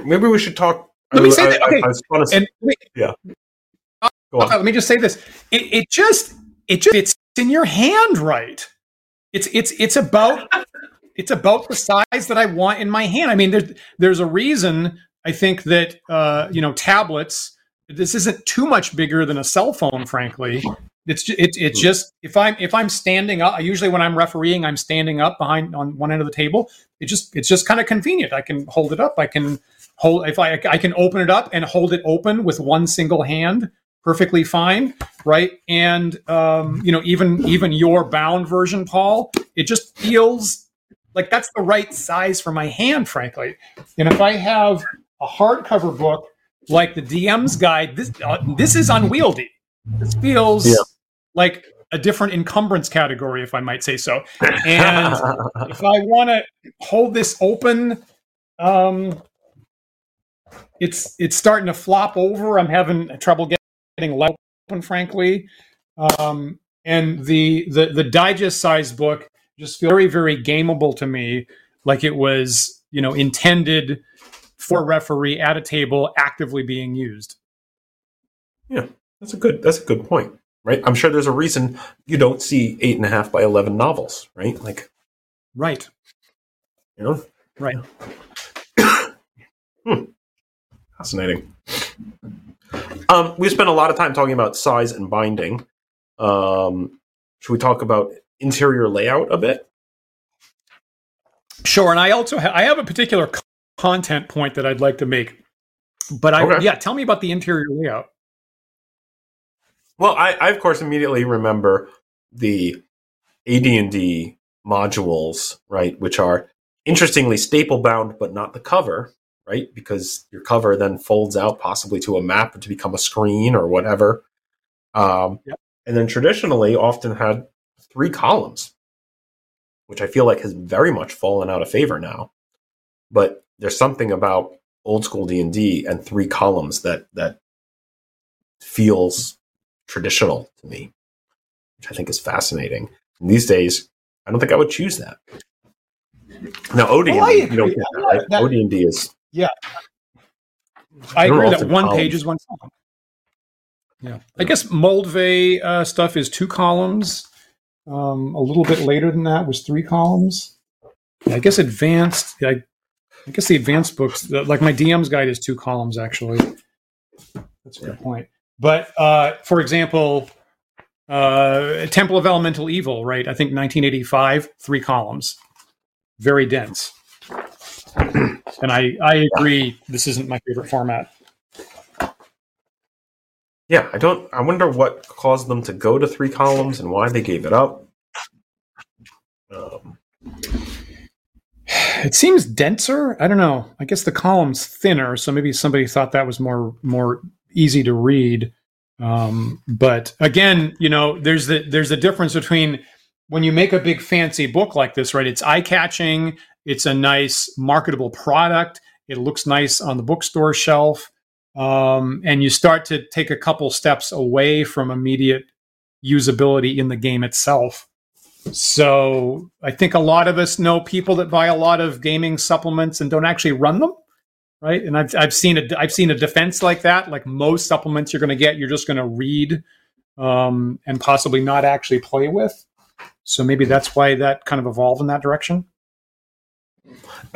Maybe we should talk. Let me say that. Okay. Let me just say this. It's in your hand, right? It's about the size that I want in my hand. I mean, there's a reason I think that tablets. This isn't too much bigger than a cell phone, frankly. It's just if I'm standing up, usually when I'm refereeing, I'm standing up behind on one end of the table. It's just kind of convenient. I can hold it up. I can open it up and hold it open with one single hand, perfectly fine, right? And even your bound version, Paul, it just feels like that's the right size for my hand, frankly. And if I have a hardcover book like the DM's Guide, this is unwieldy. This feels like a different encumbrance category, if I might say so. And if I want to hold this open, it's starting to flop over. I'm having trouble getting level open, frankly. And the digest size book just feels very, very gameable to me, like it was intended for a referee at a table actively being used. Yeah. That's a good point, right? I'm sure there's a reason you don't see 8.5 by 11 novels, right? Right. Right. Fascinating. We spent a lot of time talking about size and binding. Should we talk about interior layout a bit? Sure, and I also have a particular content point that I'd like to make, but tell me about the interior layout. Well, I of course immediately remember the AD&D modules, right, which are interestingly staple bound, but not the cover, right? Because your cover then folds out possibly to a map to become a screen or whatever. And then traditionally often had 3 columns, which I feel like has very much fallen out of favor now. But there's something about old school D&D and 3 columns that feels traditional to me, which I think is fascinating. And these days, I don't think I would choose that. Now, OD&D, you don't get that, right? That OD&D is... Yeah. I agree that one columns. Page is one column. Yeah. I guess Moldvay stuff is 2 columns. A little bit later than that was 3 columns. Yeah, I guess advanced... I guess the advanced books, like my DM's Guide is 2 columns, actually. That's a good point. But, for example, Temple of Elemental Evil, right? I think 1985, 3 columns. Very dense. And I agree this isn't my favorite format. Yeah, I wonder what caused them to go to 3 columns and why they gave it up. It seems denser. I don't know. I guess the column's thinner, so maybe somebody thought that was more easy to read. But again, there's the difference between when you make a big fancy book like this, right? It's eye-catching. It's a nice marketable product. It looks nice on the bookstore shelf. And you start to take a couple steps away from immediate usability in the game itself. So I think a lot of us know people that buy a lot of gaming supplements and don't actually run them, right? And I've seen a defense like that. Like most supplements you're going to get, you're just going to read and possibly not actually play with. So maybe that's why that kind of evolved in that direction.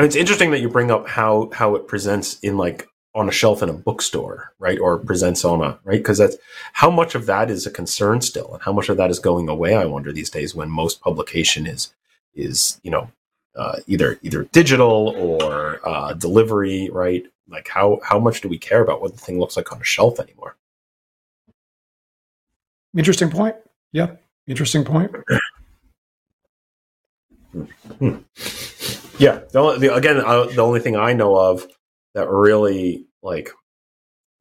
It's interesting that you bring up how it presents in on a shelf in a bookstore, right? Or presents on a, right? Because that's how much of that is a concern still, and how much of that is going away. I wonder these days when most publication is either digital or delivery, right? Like how much do we care about what the thing looks like on a shelf anymore? Interesting point. Yeah. Interesting point. Yeah. The only thing I know of that really like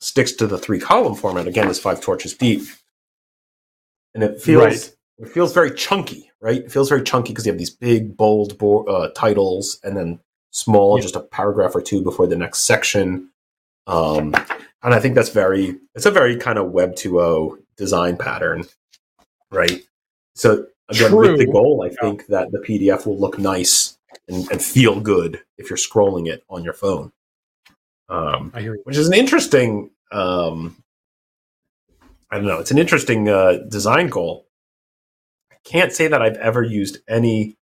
sticks to the 3-column format again is 5 Torches Deep, and it feels right. It feels very chunky, right? It feels very chunky because you have these big, bold titles, and then small, just a paragraph or two before the next section. And I think it's a very kind of Web 2.0 design pattern, right? So again, with the goal, I think that the PDF will look nice and feel good if you're scrolling it on your phone. I hear you. Which is an interesting, it's an interesting design goal. I can't say that I've ever used any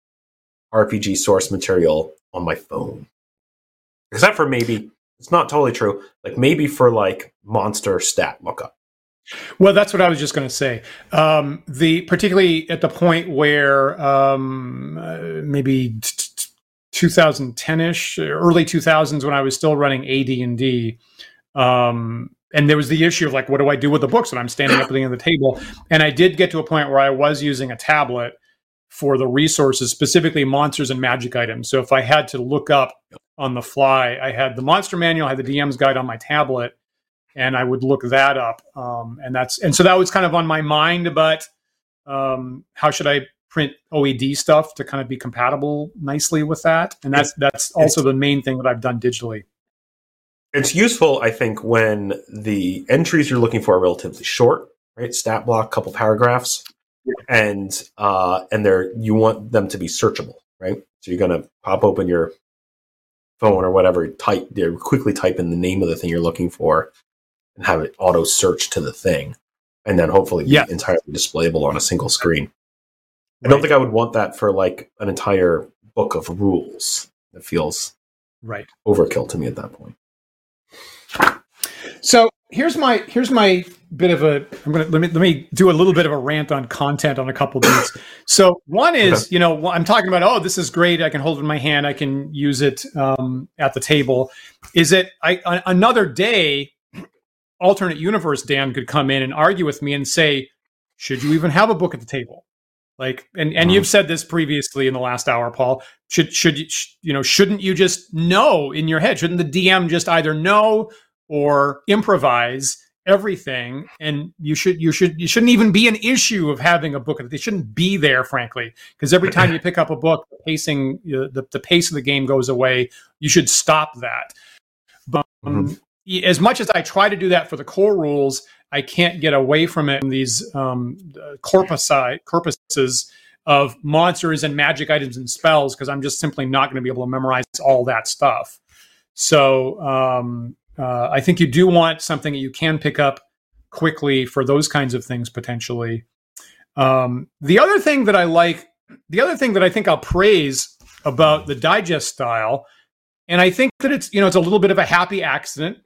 RPG source material on my phone. Except for maybe, it's not totally true, like maybe for like monster stat lookup. Well, that's what I was just going to say. Particularly at the point where maybe 2010-ish, early 2000s, when I was still running AD&D, and there was the issue of like, what do I do with the books when I'm standing up at the end of the table? And I did get to a point where I was using a tablet for the resources, specifically monsters and magic items. So if I had to look up on the fly, I had the monster manual, I had the DM's guide on my tablet, and I would look that up. So that was kind of on my mind, but how should I print OED stuff to kind of be compatible nicely with that? And that's also the main thing that I've done digitally. It's useful, I think, when the entries you're looking for are relatively short, right? Stat block, couple paragraphs, and you want them to be searchable, right? So you're going to pop open your phone or whatever, quickly type in the name of the thing you're looking for, and have it auto search to the thing, and then hopefully be entirely displayable on a single screen. Right. I don't think I would want that for like an entire book of rules. It feels overkill to me at that point. So here's my bit of a. Let me do a little bit of a rant on content on a couple of things. So one is I'm talking about this is great. I can hold it in my hand. I can use it at the table. Another day, alternate universe Dan could come in and argue with me and say, should you even have a book at the table? Like, and you've said this previously in the last hour, Paul, shouldn't you just know in your head? Shouldn't the DM just either know or improvise everything? And you shouldn't even be an issue of having a book. They shouldn't be there, frankly, because every time you pick up a book, the pace of the game goes away. You should stop that. But as much as I try to do that for the core rules, I can't get away from it in these corpuses of monsters and magic items and spells, because I'm just simply not going to be able to memorize all that stuff. So I think you do want something that you can pick up quickly for those kinds of things, potentially. The other thing that I think I'll praise about the digest style, and I think that it's, it's a little bit of a happy accident.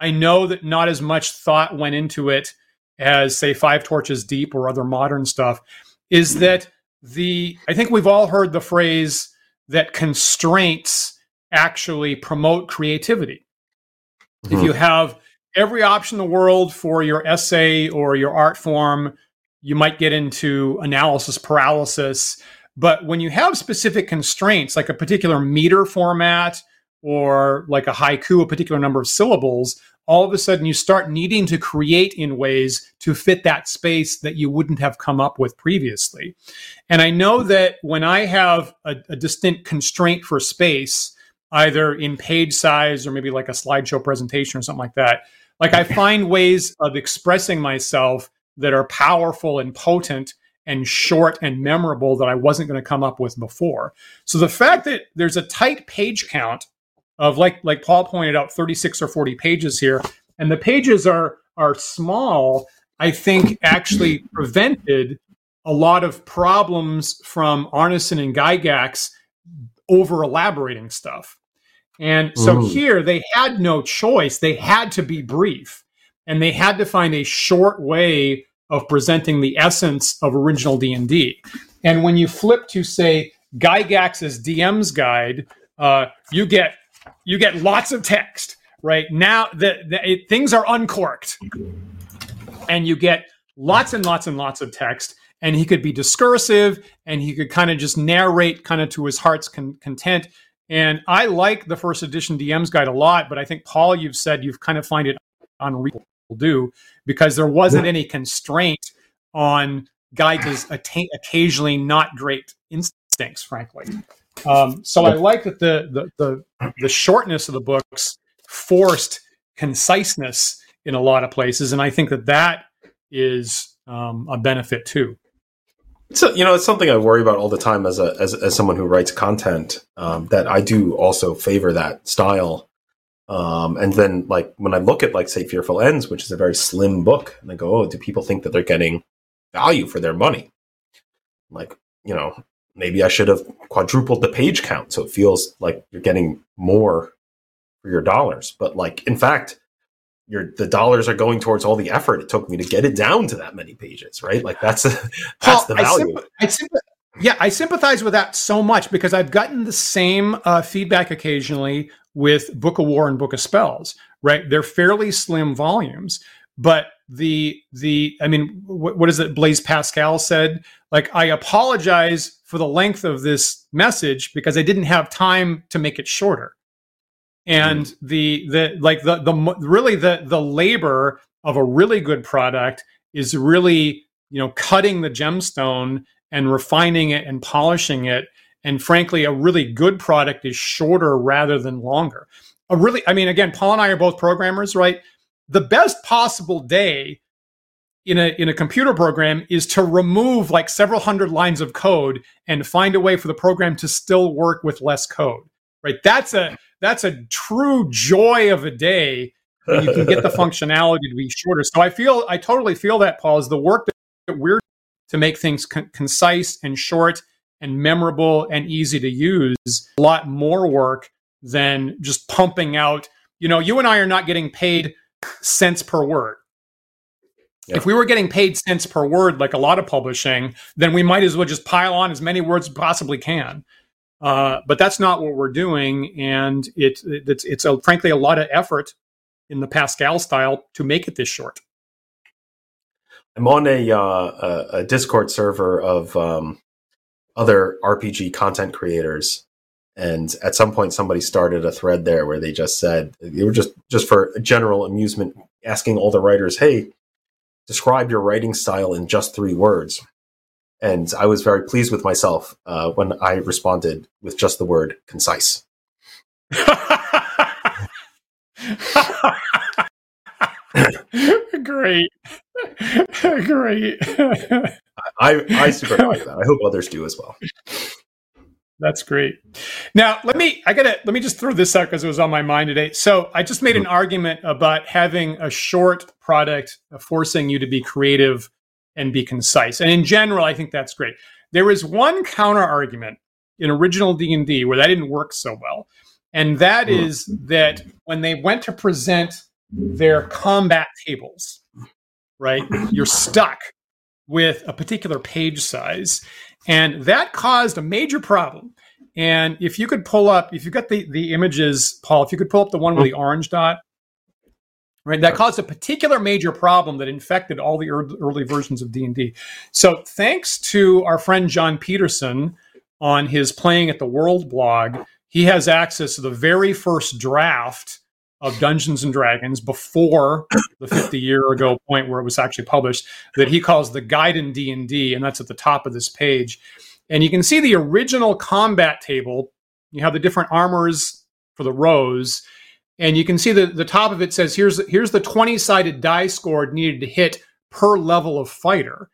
I know that not as much thought went into it as, say, 5 Torches Deep or other modern stuff, is that I think we've all heard the phrase that constraints actually promote creativity. Mm-hmm. If you have every option in the world for your essay or your art form, you might get into analysis paralysis. But when you have specific constraints, like a particular meter format or like a haiku, a particular number of syllables, all of a sudden you start needing to create in ways to fit that space that you wouldn't have come up with previously. And I know that when I have a distinct constraint for space, either in page size or maybe like a slideshow presentation or something like that, like I find ways of expressing myself that are powerful and potent and short and memorable that I wasn't going to come up with before. So the fact that there's a tight page count of like Paul pointed out, 36 or 40 pages here, and the pages are small, I think actually prevented a lot of problems from Arneson and Gygax over elaborating stuff. And so here they had no choice. They had to be brief, and they had to find a short way of presenting the essence of original D&D. And when you flip to, say, Gygax's DM's guide, you get lots of text, right? Now things are uncorked, and you get lots and lots and lots of text, and he could be discursive, and he could kind of just narrate kind of to his heart's content. And I like the first edition DM's guide a lot, but I think, Paul, you've said you've kind of find it unreadable because there wasn't any constraint on Gygax's occasionally not great instincts, frankly. So I like that the shortness of the books forced conciseness in a lot of places, and I think that that is a benefit too. So, you know, it's something I worry about all the time as someone who writes content, that I do also favor that style. And then, like, when I look at, like, say, Fearful Ends, which is a very slim book, and I go, oh, do people think that they're getting value for their money? Like, you know, maybe I should have quadrupled the page count so it feels like you're getting more for your dollars. But, like, in fact, the dollars are going towards all the effort it took me to get it down to that many pages, right? Like, that's the value. I sympathize with that so much because I've gotten the same feedback occasionally with Book of War and Book of Spells, right? They're fairly slim volumes, but what is it Blaise Pascal said? Like, I apologize for the length of this message because I didn't have time to make it shorter. And the labor of a really good product is really, you know, cutting the gemstone and refining it and polishing it. And frankly, a really good product is shorter rather than longer. Paul and I are both programmers, right? The best possible day in a computer program is to remove like several hundred lines of code and find a way for the program to still work with less code, right? That's a true joy of a day when you can get the functionality to be shorter. So I totally feel that, Paul, is the work that we're doing to make things concise and short and memorable and easy to use, a lot more work than just pumping out. You know, you and I are not getting paid cents per word. Yeah. If we were getting paid cents per word, like a lot of publishing, then we might as well just pile on as many words as possibly can. But that's not what we're doing. And it's frankly a lot of effort in the Pascal style to make it this short. I'm on a Discord server of other RPG content creators. And at some point, somebody started a thread there where they just said, they were just for general amusement, asking all the writers, hey, describe your writing style in just 3 words. And I was very pleased with myself when I responded with just the word concise. Great. I super value that. I hope others do as well. That's great. Now, let me just throw this out because it was on my mind today. So I just made an argument about having a short product forcing you to be creative and be concise. And in general, I think that's great. There is one counter argument in original D&D where that didn't work so well. And that is that when they went to present their combat tables, right, you're stuck with a particular page size. And that caused a major problem. And if you could pull up, if you got the images, Paul, if you could pull up the one with the orange dot, right, that caused a particular major problem that infected all the early versions of D&D. So thanks to our friend John Peterson on his Playing at the World blog, he has access to the very first draft of Dungeons and Dragons before the 50-year-ago point where it was actually published, that he calls the Guidon D&D, and that's at the top of this page. And you can see the original combat table. You have the different armors for the rows, and you can see that the top of it says, here's the 20-sided die scored needed to hit per level of fighter.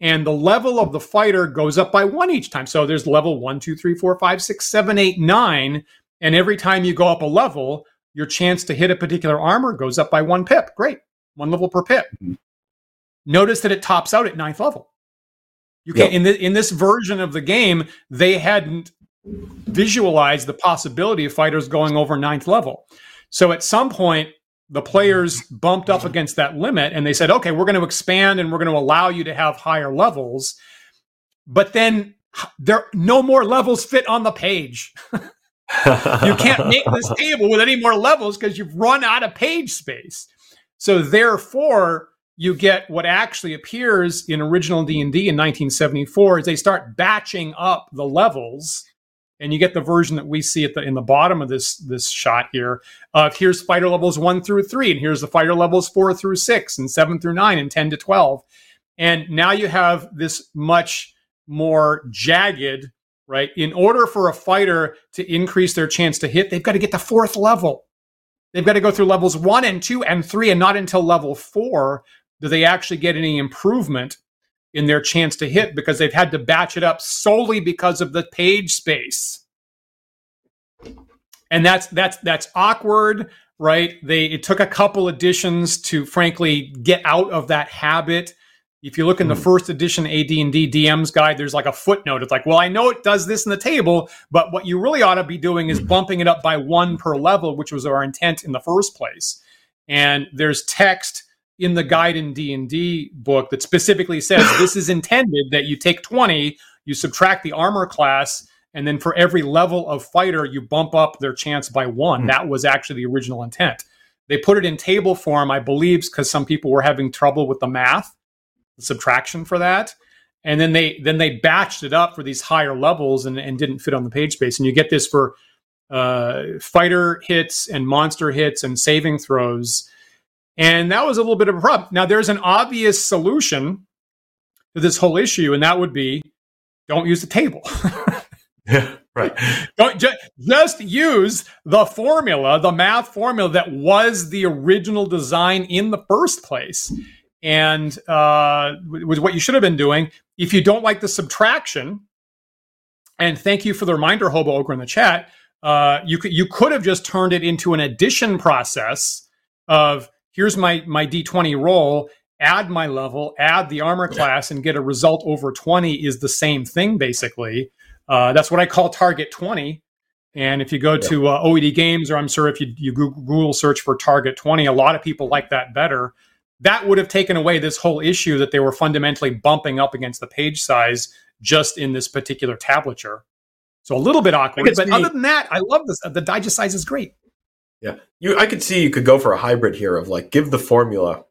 And the level of the fighter goes up by 1 each time. So there's level 1, 2, 3, 4, 5, 6, 7, 8, 9. And every time you go up a level, your chance to hit a particular armor goes up by 1 pip. Great. 1 level per pip. Mm-hmm. Notice that it tops out at 9th level. You can't, in this version of the game, they hadn't visualized the possibility of fighters going over 9th level. So at some point, the players bumped up against that limit and they said, okay, we're going to expand and we're going to allow you to have higher levels. But then there no more levels fit on the page. You can't make this table with any more levels because you've run out of page space. So therefore, you get what actually appears in original D&D in 1974 is they start batching up the levels, and you get the version that we see at the in the bottom of this shot here. Here's fighter levels 1 through 3, and here's the fighter levels 4 through 6, and 7 through 9, and 10 to 12. And now you have this much more jagged, right? In order for a fighter to increase their chance to hit, they've got to get the 4th level. They've got to go through levels 1 and 2 and 3, and not until level 4 do they actually get any improvement in their chance to hit, because they've had to batch it up solely because of the page space. And that's awkward, right? It took a couple editions to, frankly, get out of that habit. If you look in the first edition AD&D DM's guide, there's like a footnote. It's like, well, I know it does this in the table, but what you really ought to be doing is bumping it up by 1 per level, which was our intent in the first place. And there's text in the guide in D&D book that specifically says this is intended that you take 20, you subtract the armor class, and then for every level of fighter, you bump up their chance by 1. That was actually the original intent. They put it in table form, I believe, because some people were having trouble with the math, the subtraction for that. And then they batched it up for these higher levels and didn't fit on the page space. And you get this for fighter hits and monster hits and saving throws. And that was a little bit of a problem. Now, there's an obvious solution to this whole issue, and that would be don't use the table. Yeah, right. Just use the formula, the math formula that was the original design in the first place. And was what you should have been doing. If you don't like the subtraction, and thank you for the reminder, Hobo Ogre, in the chat, you could have just turned it into an addition process of, here's my D20 roll, add my level, add the armor class, and get a result over 20 is the same thing, basically. That's what I call target 20. And if you go to OED Games, or I'm sure if you Google search for target 20, a lot of people like that better. That would have taken away this whole issue that they were fundamentally bumping up against the page size just in this particular tablature. So a little bit awkward, but other than that, I love this. The digest size is great. Yeah, I could see you could go for a hybrid here of like, give the formula,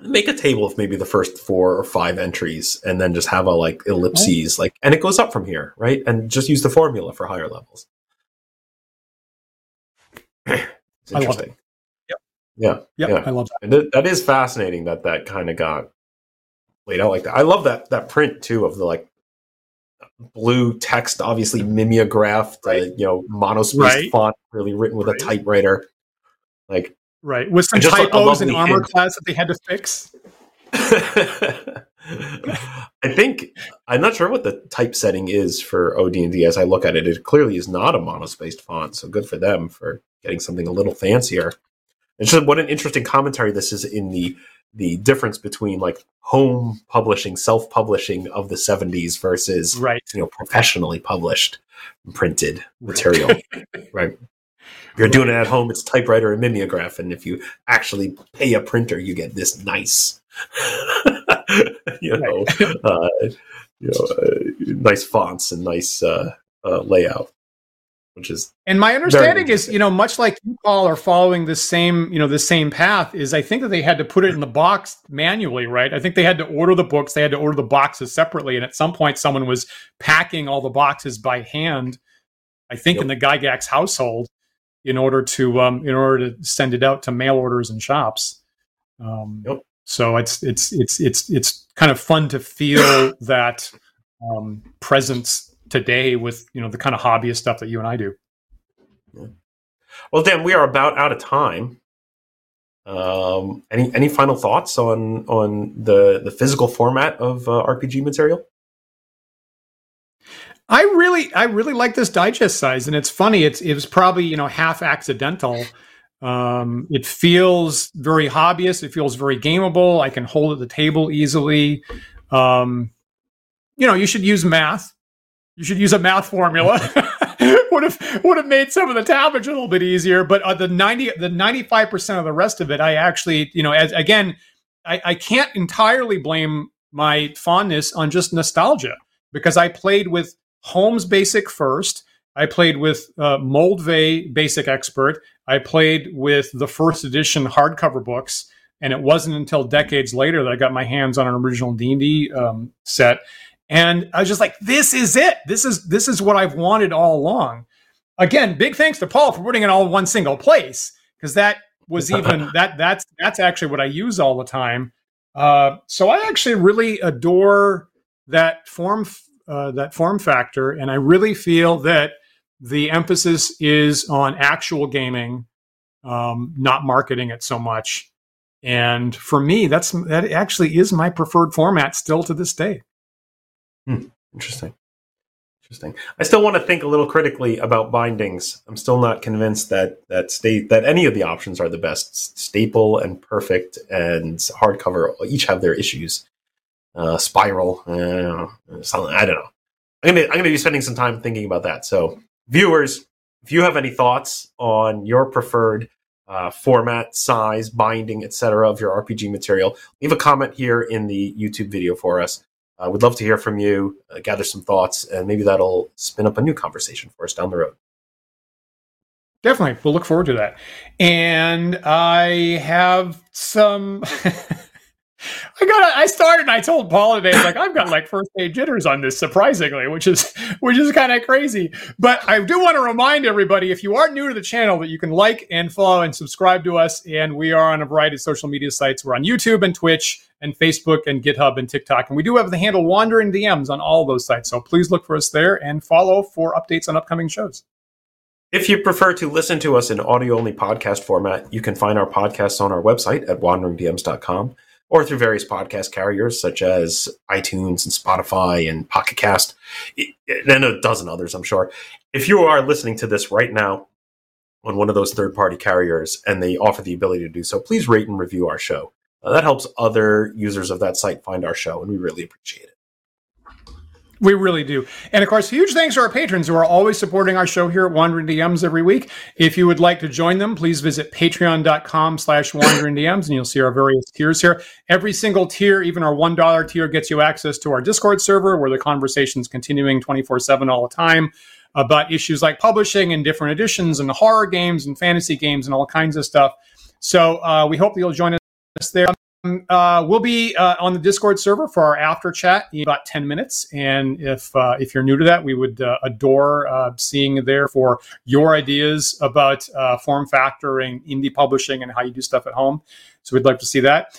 make a table of maybe the first 4 or 5 entries, and then just have a like ellipses, like, and it goes up from here, right? And just use the formula for higher levels. It's interesting. Yeah. I love that. And that is fascinating that kind of got laid out like that. I love that print too of the like blue text, obviously mimeographed, monospaced font, really written with a typewriter, like with some typos and armor class that they had to fix. I think I'm not sure what the typesetting is for OD&D. As I look at it, it clearly is not a monospaced font. So good for them for getting something a little fancier. And so what an interesting commentary this is in the difference between like home publishing, self-publishing of the 70s versus professionally published and printed material. Right. If you're doing it at home, it's typewriter and mimeograph, and if you actually pay a printer, you get this nice nice fonts and nice layout. Which is, and my understanding is, much like you all are following the same path, is I think that they had to put it in the box manually, right? I think they had to order the books, they had to order the boxes separately, and at some point someone was packing all the boxes by hand, I think, in the Gygax household, in order to send it out to mail orders and shops. So it's kind of fun to feel that presence today with the kind of hobbyist stuff that you and I do. Well, Dan, we are about out of time. Any final thoughts on the physical format of RPG material? I really like this digest size, and it's funny. It was probably half accidental. It feels very hobbyist. It feels very gameable. I can hold at the table easily. You should use math. You should use a math formula. would have made some of the tablature a little bit easier, but the 95% of the rest of it, I actually, I can't entirely blame my fondness on just nostalgia, because I played with Holmes Basic first. I played with Moldvay Basic Expert. I played with the first edition hardcover books. And it wasn't until decades later that I got my hands on an original D&D set. And I was just like, this is it. This is what I've wanted all along. Again, big thanks to Paul for putting it all in one single place, because that was even that's actually what I use all the time. So I actually really adore that form factor, and I really feel that the emphasis is on actual gaming, not marketing it so much. And for me, that actually is my preferred format still to this day. Interesting. I still want to think a little critically about bindings. I'm still not convinced that any of the options are the best. Staple and Perfect and Hardcover each have their issues. Spiral, I don't know. I'm gonna be spending some time thinking about that. So, viewers, if you have any thoughts on your preferred format, size, binding, etc. of your RPG material, leave a comment here in the YouTube video for us. We'd love to hear from you, gather some thoughts, and maybe that'll spin up a new conversation for us down the road. Definitely. We'll look forward to that. And I have some... I started, I told Paul today, like, I've got like first day jitters on this, surprisingly, which is kind of crazy. But I do want to remind everybody, if you are new to the channel, that you can like and follow and subscribe to us. And we are on a variety of social media sites. We're on YouTube and Twitch and Facebook and GitHub and TikTok. And we do have the handle Wandering DMs on all those sites. So please look for us there and follow for updates on upcoming shows. If you prefer to listen to us in audio-only podcast format, you can find our podcasts on our website at wanderingdms.com. or through various podcast carriers such as iTunes and Spotify and Pocket Cast, and a dozen others, I'm sure. If you are listening to this right now on one of those third-party carriers and they offer the ability to do so, please rate and review our show. That helps other users of that site find our show, and we really appreciate it. We really do. And of course, huge thanks to our patrons who are always supporting our show here at Wandering DMs every week. If you would like to join them, please visit patreon.com/WanderingDMs, and you'll see our various tiers here. Every single tier, even our $1 tier, gets you access to our Discord server where the conversation's continuing 24/7 all the time about issues like publishing and different editions and horror games and fantasy games and all kinds of stuff. So we hope that you'll join us there. We'll be on the Discord server for our after chat in about 10 minutes. And if you're new to that, we would adore seeing you there for your ideas about form factoring, indie publishing, and how you do stuff at home. So we'd like to see that.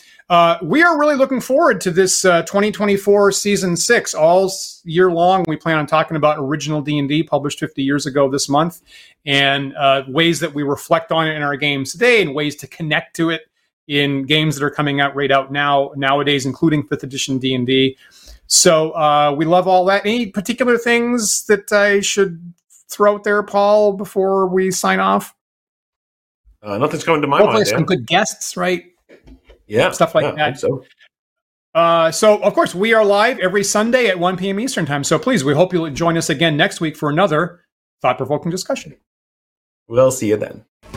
We are really looking forward to this 2024 Season 6. All year long, we plan on talking about original D&D published 50 years ago this month, and ways that we reflect on it in our games today and ways to connect to it in games that are coming out right out now nowadays, including 5th edition D&D. So we love all that. Any particular things that I should throw out there, Paul, before we sign off? Nothing's coming to my mind. Hopefully some good guests, right? Yeah. Stuff like that. So, of course, we are live every Sunday at 1 p.m. Eastern time. So, please, we hope you'll join us again next week for another thought-provoking discussion. We'll see you then.